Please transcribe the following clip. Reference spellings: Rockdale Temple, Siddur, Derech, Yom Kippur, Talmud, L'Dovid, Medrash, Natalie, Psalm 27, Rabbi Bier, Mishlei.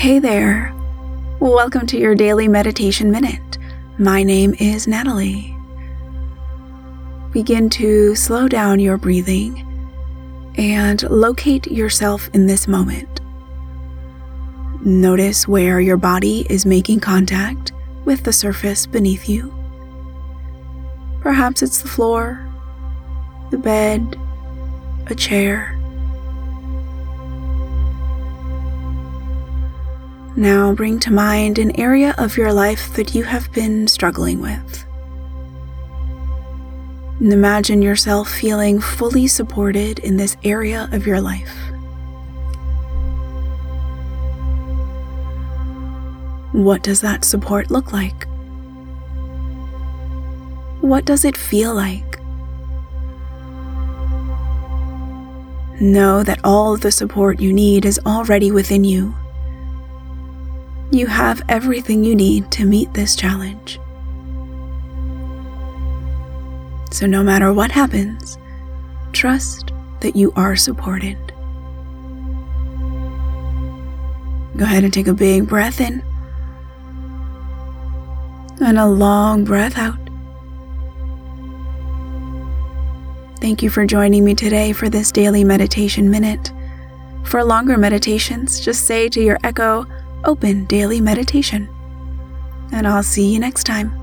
Hey there! Welcome to your daily meditation minute. My name is Natalie. Begin to slow down your breathing and locate yourself in this moment. Notice where your body is making contact with the surface beneath you. Perhaps it's the floor, the bed, a chair. Now bring to mind an area of your life that you have been struggling with. And imagine yourself feeling fully supported in this area of your life. What does that support look like? What does it feel like? Know that all of the support you need is already within you. You have everything you need to meet this challenge. So no matter what happens, trust that you are supported. Go ahead and take a big breath in and a long breath out. Thank you for joining me today for this daily meditation minute. For longer meditations, just say to your echo, "Open daily meditation," and I'll see you next time.